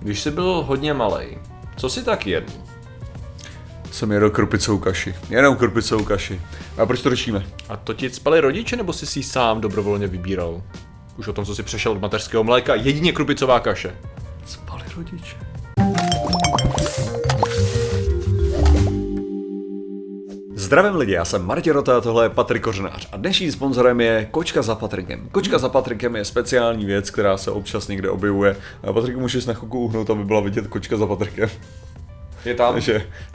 Když jsi byl hodně malej, co jsi tak jedl? Jsem jedl krupicovou kaši. Jenom krupicovou kaši. A proč to řešíme? A to ti cpali rodiče, nebo jsi si sám dobrovolně vybíral? Už o tom, co jsi přešel od mateřského mléka, jedině krupicová kaše. Cpali rodiče. Zdravím lidi, já jsem Martin Rotá a tohle je Patrik Kořnář a dnešním sponzorem je Kočka za Patrikem. Kočka za Patrikem je speciální věc, která se občas někde objevuje. A Patrik, můžeš na chvilku uhnout, aby byla vidět Kočka za Patrikem. Je tam?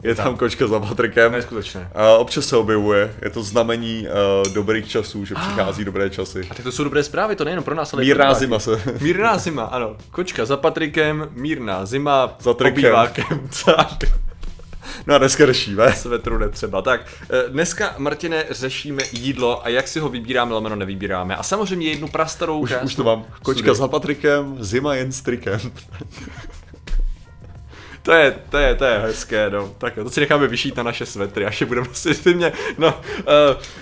Je tam Kočka za Patrikem. Neskutečné. A občas se objevuje, je to znamení dobrých časů, že přichází dobré časy. A tak to jsou dobré zprávy, to nejenom pro nás, ale mírná pro zima se. Mírná zima, ano. Kočka za Patrikem, mírná zima, za obývákem. No a dneska řešíme. Svetru netřeba. Tak, dneska, Martine, řešíme jídlo a jak si ho vybíráme, lomeno nevybíráme. A samozřejmě jednu prastarou krásnou. Už to mám. Kočka za Patrikem, zima jen s trikem. To je hezké, no. Tak to si necháme vyšít na naše svetry, až je budeme si zimně. No,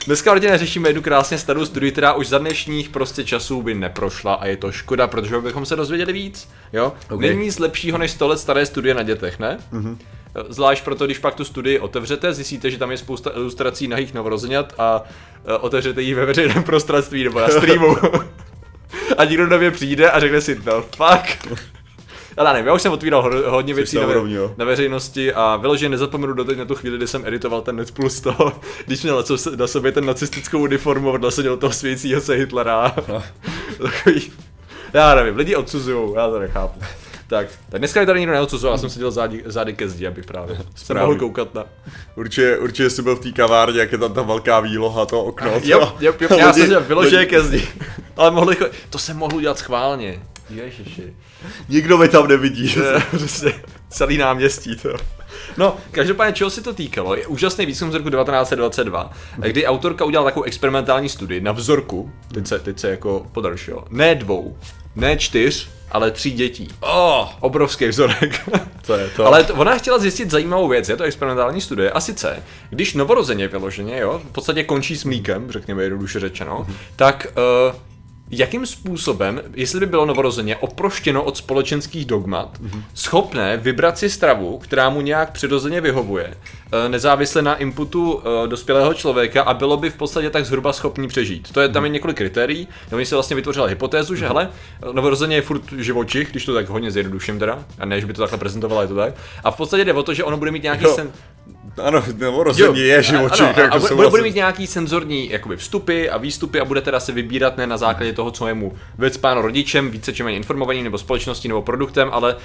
dneska, Martine, řešíme jednu krásně starou studii, která už za dnešních prostě časů by neprošla a je to škoda, protože bychom se dozvěděli víc, jo. Okay. Není nic lepšího než 100 let staré studie na dětech, ne? Mm-hmm. Zvlášť proto, když pak tu studii otevřete, zjistíte, že tam je spousta ilustrací nahých novorozeňat a otevřete ji ve veřejném prostranství nebo na streamu. A nikdo nově přijde a řekne si, no fuck. Ale nevím, já už jsem otvíral hodně věcí na veřejnosti a vyloženě nezapomenu doteď na tu chvíli, kdy jsem editoval ten Net Plus toho, když měl na sobě ten nacistickou uniformu, odlaseděl toho svějícího se Hitlera. Takový, já nevím, lidi odsuzujou, já to nechápu. Tak dneska mi tady nikdo neodsuzoval, já jsem seděl zády ke zdi, abych právě se mohl koukat na... Určitě jsi byl v té kavárně, jak je tam ta velká výloha, to okno. Jo, já jsem seděl vyloženě ke zdi, ale to jsem mohl udělat schválně. Ježiši. Nikdo mi tam nevidí. Přesně, celý náměstí to. No, každopádně čeho se to týkalo, je úžasný výzkum z roku 1922, kdy autorka udělala takovou experimentální studii na vzorku, teď se jako podaršilo, ne dvou, ne čtyř, ale 3 dětí. Obrovský vzorek. To je to. Ale ona chtěla zjistit zajímavou věc, je to experimentální studie. A sice, když novorozeně vyloženě, jo, v podstatě končí s mlíkem, řekněme jednoduše řečeno, tak jakým způsobem, jestli by bylo novorozeně oproštěno od společenských dogmat, schopné vybrat si stravu, která mu nějak přirozeně vyhovuje, nezávisle na inputu dospělého člověka a bylo by v podstatě tak zhruba schopný přežít. To je tam je několik kritérií, tam se vlastně vytvořila hypotézu, že hele, novorozeně je furt živočich, když to tak hodně zjednoduším teda, a ne, že by to takhle prezentovala, je to tak. A v podstatě jde o to, že ono bude mít nějaký sen... Ano, novorozeně je živočich. Ano, a bude mít nějaký senzorní jakoby, vstupy a výstupy a bude teda se vybírat ne na základě toho, co je mu vycpáno rodičem, více či méně informovaným nebo společností nebo produktem, ale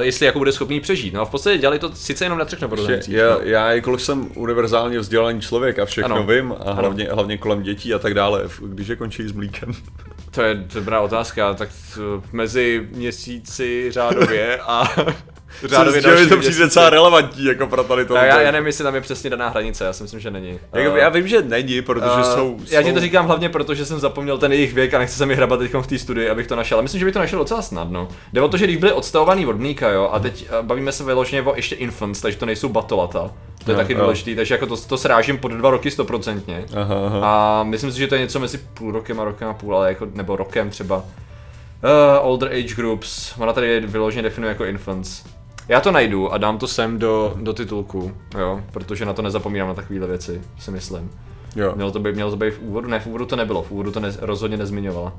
jestli jako bude schopný přežít. No a v podstatě dělali to sice jenom na 3 novorozencích. Já jakkoliv jsem univerzálně vzdělaný člověk a všechno ano, vím a hlavně kolem dětí a tak dále, když je končí s mlíkem. To je dobrá otázka, tak mezi měsíci řádově a... Řádově další to přijde docela relevantní jako pro tady tohle. Já nevím, jestli tam je přesně daná hranice, já si myslím, že není. Já vím, že není, protože jsou... Já ti to říkám hlavně proto, že jsem zapomněl ten jejich věk a nechci se mi hrabat teď v té studii, abych to našel. Ale myslím, že by to našel docela snadno. Jde o to, že když byli odstavovaný od mlíka, jo, a teď bavíme se vyloženě o ještě infants, takže to nejsou batolata. To je taky důležitý, takže jako to srážím pod 2 roky 100%. A myslím si, že to je něco mezi půl rokem a rokem a půl, ale jako, nebo rokem třeba. Older age groups, ona tady vyloženě definuje jako infants. Já to najdu a dám to sem do titulku, jo, protože na to nezapomínám na takovýhle věci, si myslím. Jo. Mělo to být v úvodu, ne, v úvodu to nebylo, v úvodu to rozhodně nezmiňovala.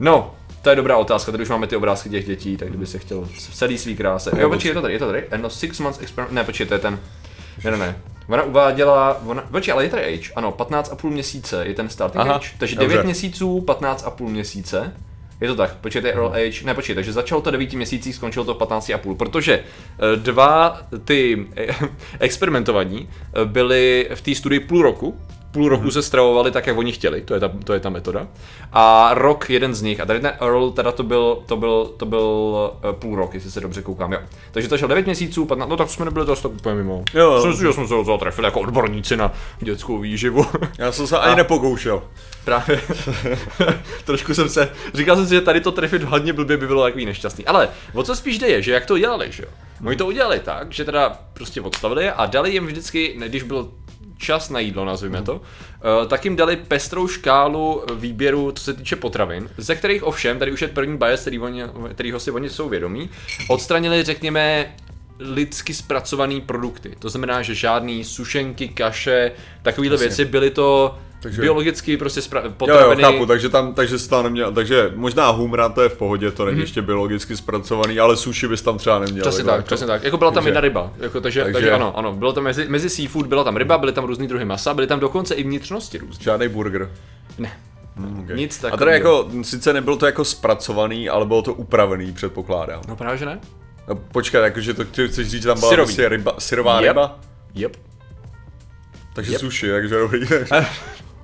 No, to je dobrá otázka, tady už máme ty obrázky těch dětí, tak kdyby se chtěl v celý svý kráse. Jo, počkej, je to tady, no 6 months experiment, ne, počkej, to je ten, ne. Ona uváděla, ale je tady age, ano, 15,5 měsíce je ten starting age, takže 9 měsíců, 15,5 měsíce. Je to tak, počkejte early age, ne počkej, takže začalo to 9 měsících, skončilo to v 15,5, protože dva ty experimentovaní byli v té studii půl roku se stravovali tak, jak oni chtěli, to je ta metoda, a rok jeden z nich, a tady ten Earl, teda to byl půl rok, jestli se dobře koukám, jo. Takže to šel 9 měsíců, 15, no tak jsme nebyli to úplně mimo. Jo. Myslím si, že jsme se docela trefili jako odborníci na dětskou výživu. Já jsem se ani nepokoušel. Právě. Říkal jsem si, že tady to trefit hodně blbě by bylo takový nešťastný, ale o co spíš jde je, že jak to udělali, že jo. Oni to udělali tak, že teda prostě odstavili a dali jim vždycky, když bylo čas na jídlo, nazvíme to, tak jim dali pestrou škálu výběru, co se týče potravin, ze kterých ovšem, tady už je první bias, kterýho si oni jsou vědomí, odstranili, řekněme, lidsky zpracovaný produkty. To znamená, že žádný sušenky, kaše, takovéhle věci, byly to takže biologicky prostě potraviny. Jo, chápu, takže se tam neměl, takže možná humra, to je v pohodě, to není ještě biologicky zpracovaný, ale sushi bys tam třeba neměl. Přesně tak. Jako byla tam jedna ryba, jako, takže ano, bylo tam mezi seafood, byla tam ryba, byly tam různý druhy masa, byly tam dokonce i vnitřnosti různé. Žádný burger. Ne. Okay. Nic takového. A tady jako, sice nebylo to jako zpracovaný, ale bylo to upravený, předpokládám. No právě že ne? No počkej, jakože to chceš říct, že tam byla prostě ryba, syrová ryba? Yep. Takže sushi, takže dobrý.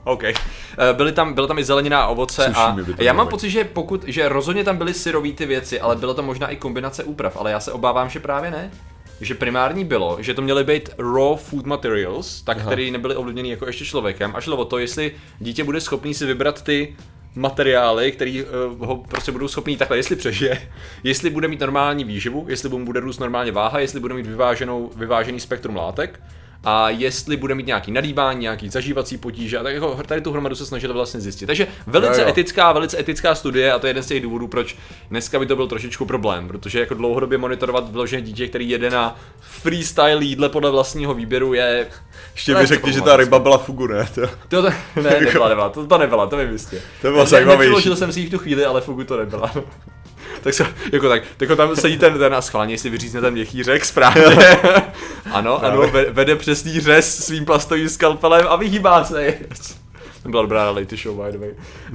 OK. Byla tam i zelenina a ovoce a já mám pocit, že rozhodně tam byly syrový ty věci, ale byla tam možná i kombinace úprav, ale já se obávám, že právě ne. Že primární bylo, že to měly být raw food materials, tak který nebyly ovlivněný jako ještě člověkem a šlo o to, jestli dítě bude schopný si vybrat ty materiály, který ho prostě budou schopný takhle, jestli přežije, jestli bude mít normální výživu, jestli mu bude růst normálně váha, jestli bude mít vyvážený spektrum látek a jestli bude mít nějaký nadýbání, nějaký zažívací potíže a tak jako tady tu hromadu se snažili vlastně zjistit. Takže velice etická studie a to je jeden z těch důvodů, proč dneska by to byl trošičku problém, protože jako dlouhodobě monitorovat vložené dítě, který jede na freestyle jídle podle vlastního výběru je... Ještě by řekli, že ta ryba byla fugu, ne? To nebyla, to vím jistě. To bylo zajímavější. Nepřiložil jsem si ji v tu chvíli, ale fugu to nebyla. Tak tam sedí ten a schválně si vyřízne ten měchýřek správně. Ano, vede přesný řez svým plastovým skalpelem a vyhýbá se. To byla dobrá reality show, by the way.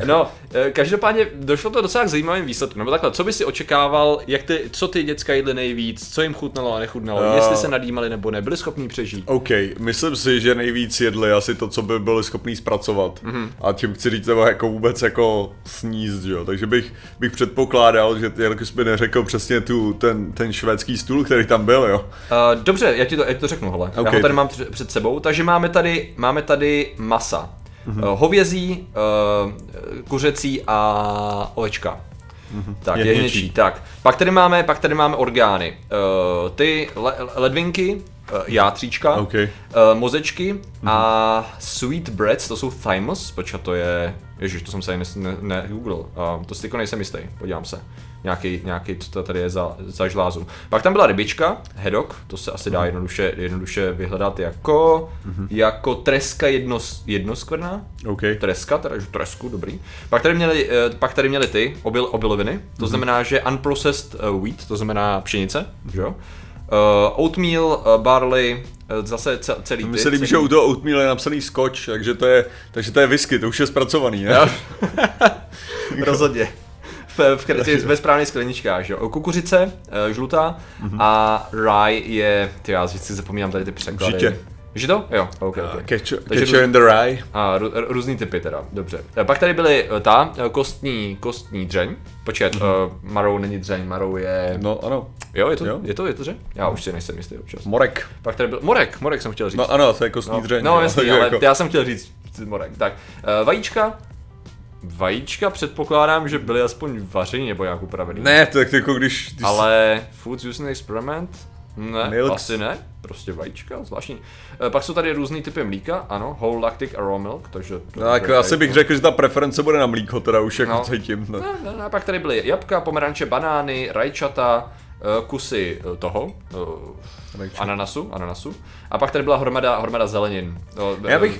No, každopádně došlo to docela k zajímavým výsledkům. Nebo takhle, co by si očekával, co ty děcka jedly nejvíc, co jim chutnalo a nechutnalo, jestli se nadýmali nebo ne, byli schopní přežít. OK, myslím si, že nejvíc jedli asi to, co by byli schopní zpracovat. Mm-hmm. A tím chci říct, nebo jako vůbec jako sníst, jo. Takže bych předpokládal, že jelikož by neřekl přesně ten švédský stůl, který tam byl, jo. Dobře, já ti to řeknu, hele. Okay. Já ho tady mám před sebou, takže máme tady masa. Mm-hmm. Hovězí, kuřecí a ovečka. Mm-hmm. Tak, jehněčí. Tak. Pak tady máme orgány. Ty ledvinky, játříčka, mozečky a sweet breads, to jsou thymus, počkat, to je... Ježiš, to jsem se ne Google, to si nejsem jistý, podívám se. Nějaký, co tady je za žlázu. Pak tam byla rybička, hedok, to se asi dá jednoduše vyhledat jako treska jednoskvrná. Okay. Treska, teda tresku, dobrý. Pak tady měli ty obiloviny, to znamená, že unprocessed wheat, to znamená pšenice, že jo? Oatmeal, barley, zase celý ty. Myslím, že u toho oatmeal je napsaný scotch, takže to je whisky, to už je zpracovaný, ne? Rozhodně. Ve správných skleničkách, jo. Kukuřice, žlutá a rye je, já si zapomínám tady ty překlady. Žito? Jo, ok. Ketchup and the rye. A různý typy teda, dobře. Pak tady byly kostní dřeň. Počkat, marou není dřeň, marou je... No ano. Jo, je to dřeň? Já už si nejsem jistý občas. Morek. Pak tady byl morek jsem chtěl říct. No ano, to je kostní dřeň. No jasný, ale já jsem chtěl říct morek. Tak, Vajíčka předpokládám, že byly aspoň vařený nebo nějak upravený. Ne, tak jako když... Ale foods using experiment? Ne, milk. Asi ne. Prostě vajíčka, zvláštní. Pak jsou tady různý typy mlíka, ano, whole lactic a raw milk, takže... Tak asi bych řekl, že ta preference bude na mlíko, teda už jako cítím. Ne, pak tady byly jabka, pomeranče, banány, rajčata, kusy toho, ananasu. A pak tady byla hromada zelenin.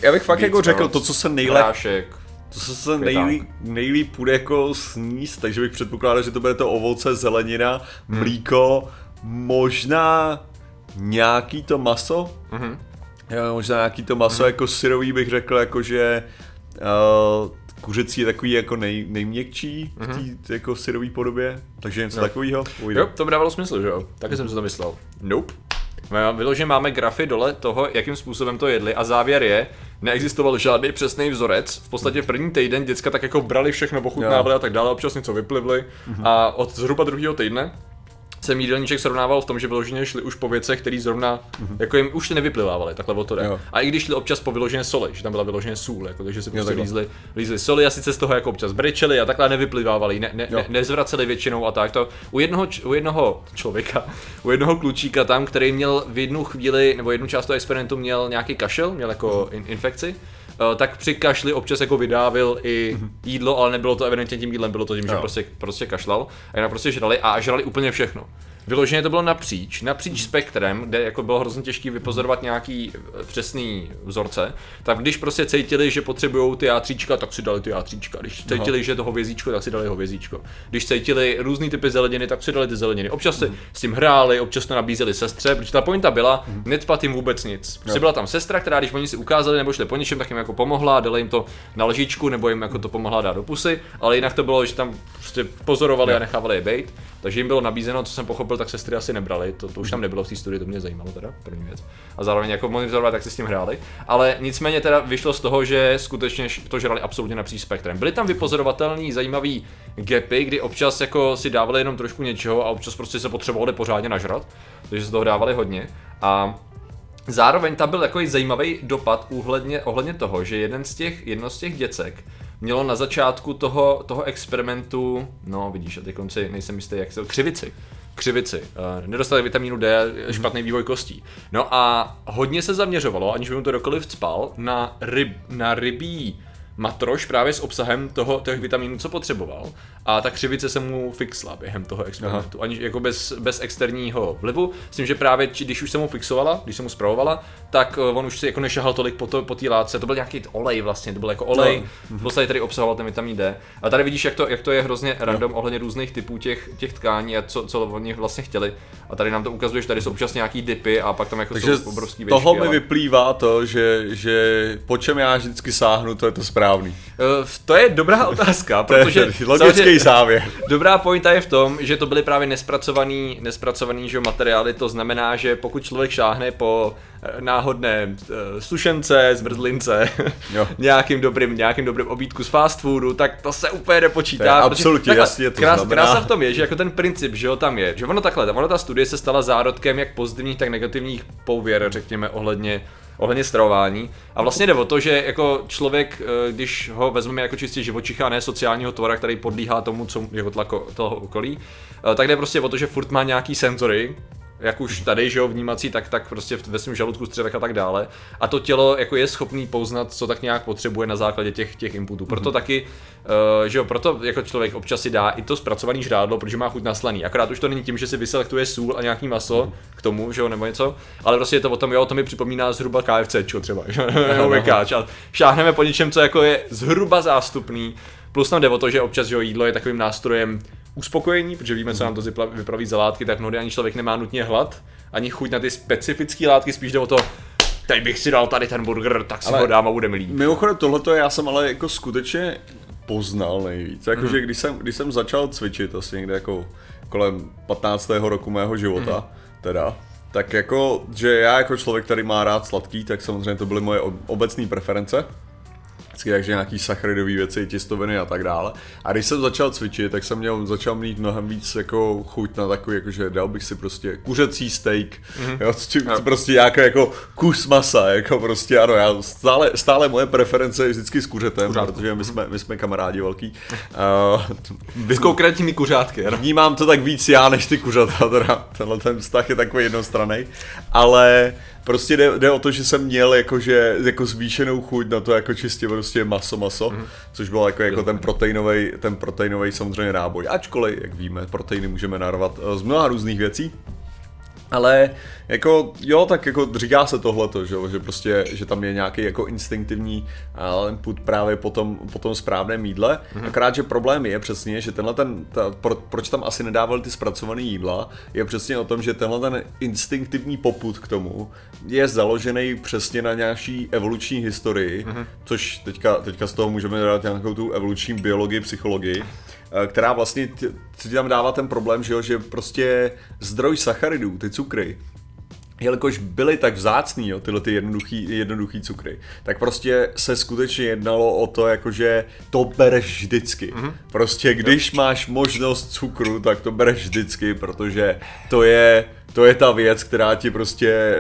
Já bych fakt jako řekl to, co se nejlepší... To se nejlíp půjde jako sníst, takže bych předpokládal, že to bude to ovoce, zelenina, mlíko, možná nějaký to maso. Mm-hmm. Jo, možná nějaký to maso jako syrový bych řekl, jakože kuřecí je takový jako nejměkčí v té jako syrový podobě, takže něco takovýho. Jo, to by dávalo smysl, že jo? Taky jsem si to myslel. Nope. Vyloženě máme grafy dole toho, jakým způsobem to jedli a závěr je, neexistoval žádný přesný vzorec, v podstatě první týden děcka tak jako brali všechno, ochutnávali a tak dále, občas něco vyplivli a od zhruba druhého týdne jsem jídelníček srovnával v tom, že vyloženě šli už po věcech, které zrovna jako jim už nevyplyvávaly, takhle o to jde. Jo. A i když šli občas po vyložené soli, že tam byla vyloženě sůl, jako, takže si prostě lízli soli a sice z toho jako občas brečeli a takhle nevyplyvávali, nezvraceli většinou a tak to. U jednoho člověka, u jednoho klučíka tam, který měl v jednu chvíli nebo jednu část toho experimentu měl nějaký kašel, měl jako infekci. Tak při kašli občas jako vydávil i jídlo, ale nebylo to evidentně tím jídlem, bylo to tím, že prostě kašlal a jenom prostě žrali a žrali úplně všechno. Vyloženě to bylo napříč spektrem, kde jako bylo hrozně těžké vypozorovat nějaký přesný vzorce, tak když prostě cítili, že potřebují ty játříčka, tak si dali ty játříčka, když cítili, že to hovězíčko, tak si dali hovězíčko, když cítili různý typy zeleniny, tak si dali ty zeleniny, občas si s tím hráli, občas to nabízeli sestře, protože ta pointa byla, necpat jim vůbec nic, prostě byla tam sestra, která když oni si ukázali nebo šli po něčem, tak jim jako pomohla, dala jim to na lžičku nebo jim jako to pomohla dát do pusy, ale jinak to bylo, že tam prostě pozorovali a nechávali je bejt, takže jim bylo nabízeno, co jsem pochopil, tak sestry asi nebrali, to už tam nebylo v té studii, to mě zajímalo teda, první věc. A zároveň jako monitorovali, tak si s tím hráli, ale nicméně teda vyšlo z toho, že skutečně to žrali absolutně napříč spektrem. Byly tam vypozorovatelný zajímavý gapy, kdy občas jako si dávali jenom trošku něčeho a občas prostě se potřebovali pořádně nažrat, takže se toho dávali hodně a zároveň tam byl takový zajímavý dopad ohledně toho, že jedno z těch děcek mělo na začátku toho experimentu, no vidíš, a teď konci nejsem jistý, jak se to křivici, nedostali vitamínu D, špatný vývoj kostí. No a hodně se zaměřovalo, aniž by mu to dokoliv cpal, na rybí matroš právě s obsahem těch vitaminů, co potřeboval. A ta křivice se mu fixla během toho experimentu, aniž jako bez externího vlivu. S tím, že právě když už se mu fixovala, když se mu spravovala, tak on už si jako nešahal tolik po té látce. To byl nějaký olej vlastně, to byl jako olej. V podstatě tady obsahoval ten vitamin D. A tady vidíš, jak to je hrozně random ohledně různých typů těch tkání a co oni vlastně chtěli. A tady nám to ukazuje, že tady jsou občas nějaký dipy a pak tam jako takže jsou obrovský věci. Toho mi vyplývá to, že po čem já vždycky sáhnu, to je to správný. To je dobrá otázka, protože logický závěr. Dobrá pointa je v tom, že to byly právě nespracovaný materiály, to znamená, že pokud člověk šáhne po náhodné sušence, zmrzlince, nějakým dobrým obídku z fast foodu, tak to se úplně nepočítá. Absolutně, jasně to znamená. Krása v tom je, že jako ten princip, že jo, tam je, že ono ta studie se stala zárodkem jak pozitivních, tak negativních pověr, řekněme, ohledně stravování. A vlastně jde o to, že jako člověk, když ho vezmeme jako čistě živočicha, ne sociálního tvora, který podlíhá tomu, co jeho tlako toho okolí, tak jde prostě o to, že furt má nějaký senzory, jak už tady, že jo, vnímací, tak prostě ve svém žaludku, střevech a tak dále. A to tělo jako je schopný poznat, co tak nějak potřebuje na základě těch inputů. Proto taky, že jo, proto jako člověk občas si dá i to zpracované žrádlo, protože má chuť na slaný. Akorát už to není tím, že si vyselektuje sůl a nějaký maso k tomu, že jo, nebo něco, ale prostě je to o tom, jo, to mi připomíná zhruba KFCčko třeba, jo, vekáč. A šáhneme po něčem, co jako je zhruba zástupný. Plus tam jde o to, že občas, že jo, jídlo je takovým nástrojem uspokojení, protože víme, co nám to vypraví za látky, tak mnohdy ani člověk nemá nutně hlad, ani chuť na ty specifické látky, spíš jde o to, teď bych si dal tady ten burger, tak si ho dám a bude mi líp. Mimochodem tohleto já jsem ale jako skutečně poznal nejvíc, jakože když jsem začal cvičit asi někde jako kolem 15. roku mého života, teda, tak jako, že já jako člověk, který má rád sladký, tak samozřejmě to byly moje obecné preference. Takže nějaký sacharidový věci, těstoviny a tak dále. A když jsem začal cvičit, tak jsem začal mít mnohem víc jako chuť na takový, jakože dal bych si prostě kuřecí steak, prostě nějaký jako kus masa, jako prostě ano, já stále moje preference je vždycky s kuřetem, protože my jsme kamarádi velký. S konkrétními kuřátky. Vnímám to tak víc já, než ty kuřata, teda tenhle ten vztah je takový jednostranný, ale prostě jde o to, že jsem měl jakože jako zvýšenou chuť na to jako čistě prostě maso, což byl jako ten proteinový samozřejmě náboj. Ačkoliv, jak víme, proteiny můžeme narvat z mnoha různých věcí. Ale jako jo, tak jako říká se tohleto, že prostě, že tam je nějaký jako instinktivní input právě po tom správném jídle. Akorát, že problém je přesně, že proč tam asi nedávali ty zpracované jídla, je přesně o tom, že tenhle ten instinktivní popud k tomu je založený přesně na nějaký evoluční historii, což teďka z toho můžeme dát nějakou tu evoluční biologii, psychologii, která vlastně ti tam dává ten problém, že prostě zdroj sacharidů, ty cukry, jelikož byly tak vzácný, jo, tyhle ty jednoduchý cukry, tak prostě se skutečně jednalo o to, jakože to bereš vždycky. Mm-hmm. Prostě když máš možnost cukru, tak to bereš vždycky, protože to je ta věc, která ti prostě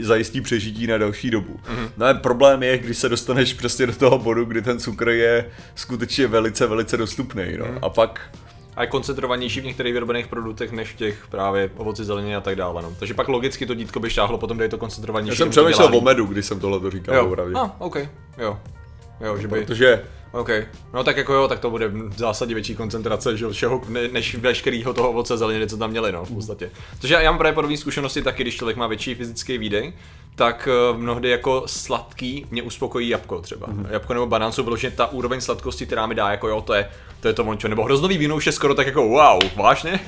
zajistí přežití na další dobu. Mm-hmm. No a problém je, když se dostaneš prostě do toho bodu, kdy ten cukr je skutečně velice, velice dostupný, no. Mm-hmm. A pak... A je koncentrovanější v některých vyrobených produktech než v těch právě ovoci, zeleniny a tak dále. No. Takže pak logicky to dítko by šáhlo potom, kde je to koncentrovanější. Já jsem přemýšlel o medu, když jsem tohle to říkal. Jo, okay. Jo, že by... Protože... OK, no tak jako jo, tak to bude v zásadě větší koncentrace všeho, než veškerýho toho ovoce, zeleniny, co tam měli, no, v podstatě. Takže já mám právě podobné zkušenosti taky, když člověk má větší fyzický výdej, tak mnohdy jako sladký mě uspokojí jabko třeba. Mm-hmm. Jabko nebo banán jsou vyloženě ta úroveň sladkosti, která mi dá, jako jo, to je to vončo. Nebo hroznový víno už je skoro tak jako wow, vážně?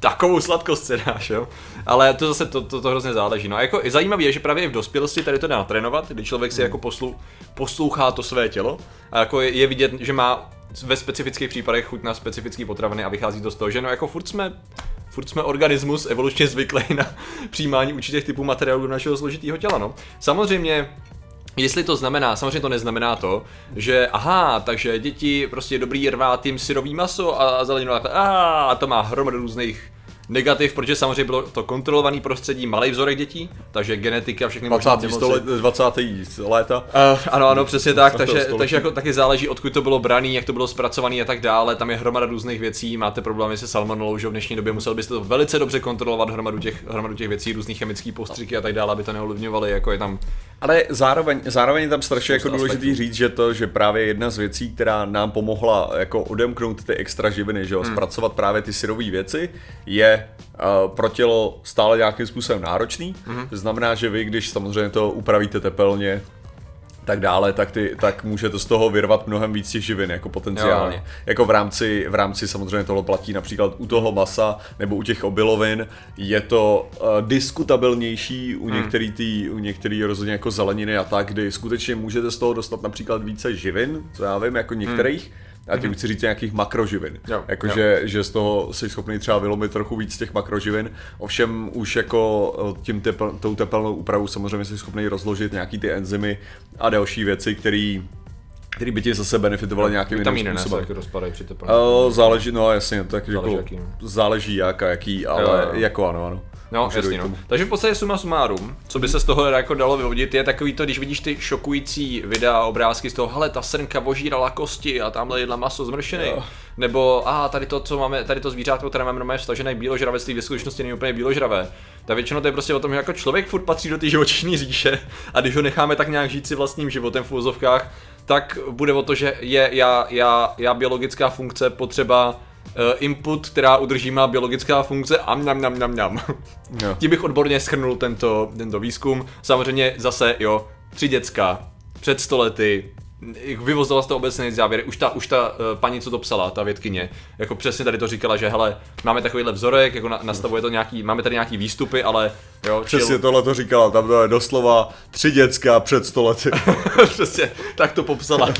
Takovou sladkost se dáš, jo. Ale to zase to hrozně záleží. No a jako zajímavé je, že právě i v dospělosti tady to dá trénovat, když člověk si jako poslouchá to své tělo a jako je vidět, že má ve specifických případech chuť na specifické potraviny a vychází to z toho, že no jako furt jsme organismus evolučně zvyklý na přijímání určitých typů materiálu do našeho složitého těla, no. Samozřejmě, jestli to znamená, samozřejmě to neznamená to, že aha, takže děti prostě dobrý rvát jim syrový maso a zeleninu a to má hromadu různých negativ, protože samozřejmě bylo to kontrolovaný prostředí, malý vzorek dětí, takže genetika a všechny 20. léta. Ano, přesně tak, takže jako taky záleží, odkud to bylo braný, jak to bylo zpracovaný a tak dále, tam je hromada různých věcí, máte problémy se salmonelou, že v dnešní době musel byste to velice dobře kontrolovat, hromadu těch věcí, různých chemických postřiky a tak dále, aby to neovlivňovaly, jako je tam. Ale zároveň je tam strašně jako důležitý říct, že to, že právě jedna z věcí, která nám pomohla jako odemknout ty extra živiny, že zpracovat právě ty syrové věci, je pro tělo stále nějakým způsobem náročný. Mm-hmm. Znamená, že vy, když samozřejmě to upravíte tepelně, tak dále, tak můžete z toho vyrvat mnohem víc těch živin, jako potenciálně. Jo. Jako v rámci samozřejmě tohle platí například u toho masa, nebo u těch obilovin, je to diskutabilnější u některý rozhodně jako zeleniny a tak, kdy skutečně můžete z toho dostat například více živin, co já vím, jako některých, a tím chci říct nějakých makroživin, jakože že z toho jsi schopný třeba vylomit trochu víc těch makroživin, ovšem už jako tou tepelnou úpravou samozřejmě jsi schopný rozložit nějaký ty enzymy a další věci, který by ti zase benefitovaly nějakým jiným způsobem. Záleží, no jasně, tak záleží jak a jaký, ale jo. Jako ano. No, jasně, no. Takže v podstatě suma sumárum, co by se z toho jako dalo vyvodit, je takový to, když vidíš ty šokující videa, obrázky z toho, hele, ta srnka ožírala kosti a tamhle jedla maso zmršený. Nebo tady to, co máme, tady to zvířátko, které máme normálně vstažené bíložravectví, ve skutečnosti není úplně bíložravé. Tak většinou to je prostě o tom, že jako člověk furt patří do ty živočišné říše a když ho necháme tak nějak žít si vlastním životem v uvozovkách, tak bude o to, že je já biologická funkce potřeba input, která udrží má biologická funkce a mňam. Jo. Tím bych odborně shrnul tento výzkum. Samozřejmě zase, jo, 3 děcka, před 100 lety, vyvozila z toho obecné závěry, už ta paní, co to psala, ta vědkyně, jako přesně tady to říkala, že hele, máme takovýhle vzorek, jako nastavuje to nějaký, máme tady nějaký výstupy, ale jo, přesně tohle to říkala, tam to je doslova 3 děcka před 100 lety. Přesně, tak to popsala.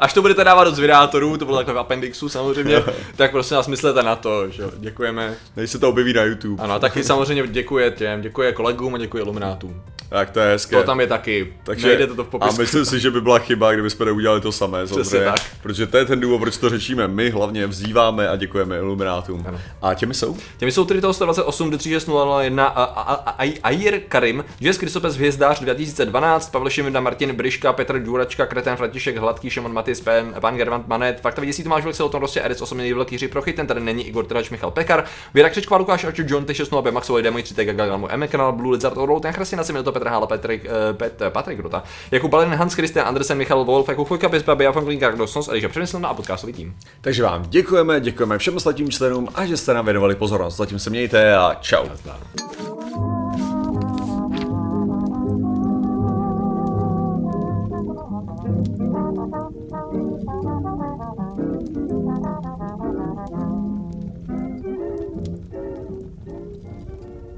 Až to budete dávat do zvědátorů, to bylo takhle v appendixu samozřejmě, tak prostě nás myslete na to, že jo, děkujeme. Než se to objeví na YouTube. Ano, taky samozřejmě děkuji kolegům a děkuji iluminátům. Tak to je hezké. To tam je taky, takže nejde to v popisku. A myslím si, že by byla chyba, kdybychom neudělali to samé, tak. Protože to je ten důvod, proč to řešíme, my hlavně vzýváme a děkujeme iluminátům. Ano. A těmi jsou? Těmi jsou 328 D3601 Air Karim, Jess Kristopes Hvězdář 2012, Pavlešimida Martin Briška, Petr Duračka, Kretén František Hladký, Šimon Matys P, Van Gervant Manet, Fakta vědí, Tomáš Vlk, Selton Rostě, Edis 8, Jiří Prochyt, ten tady není, Igor Trač, Michal Pekar, Věra Křečková, Lukáš Arču, John T60, B Maxový, Demoji 3, Gagalmu, M Kanal, Blue Lizard, Road, Jan Chrasina, Similto, Petr Hala, Patrik Rotá, Jakub Balin, Hans Christian Andersen, Michal Wolf, Jakub Chojka, Bispa, Biafon Klinkar, Kdosnos, Eliša Přemyslovna a podcastový tým. Takže vám děkujeme, děkujeme všem ostatním členům a že jste nám věnovali pozornost. Zatím se mějte a čau.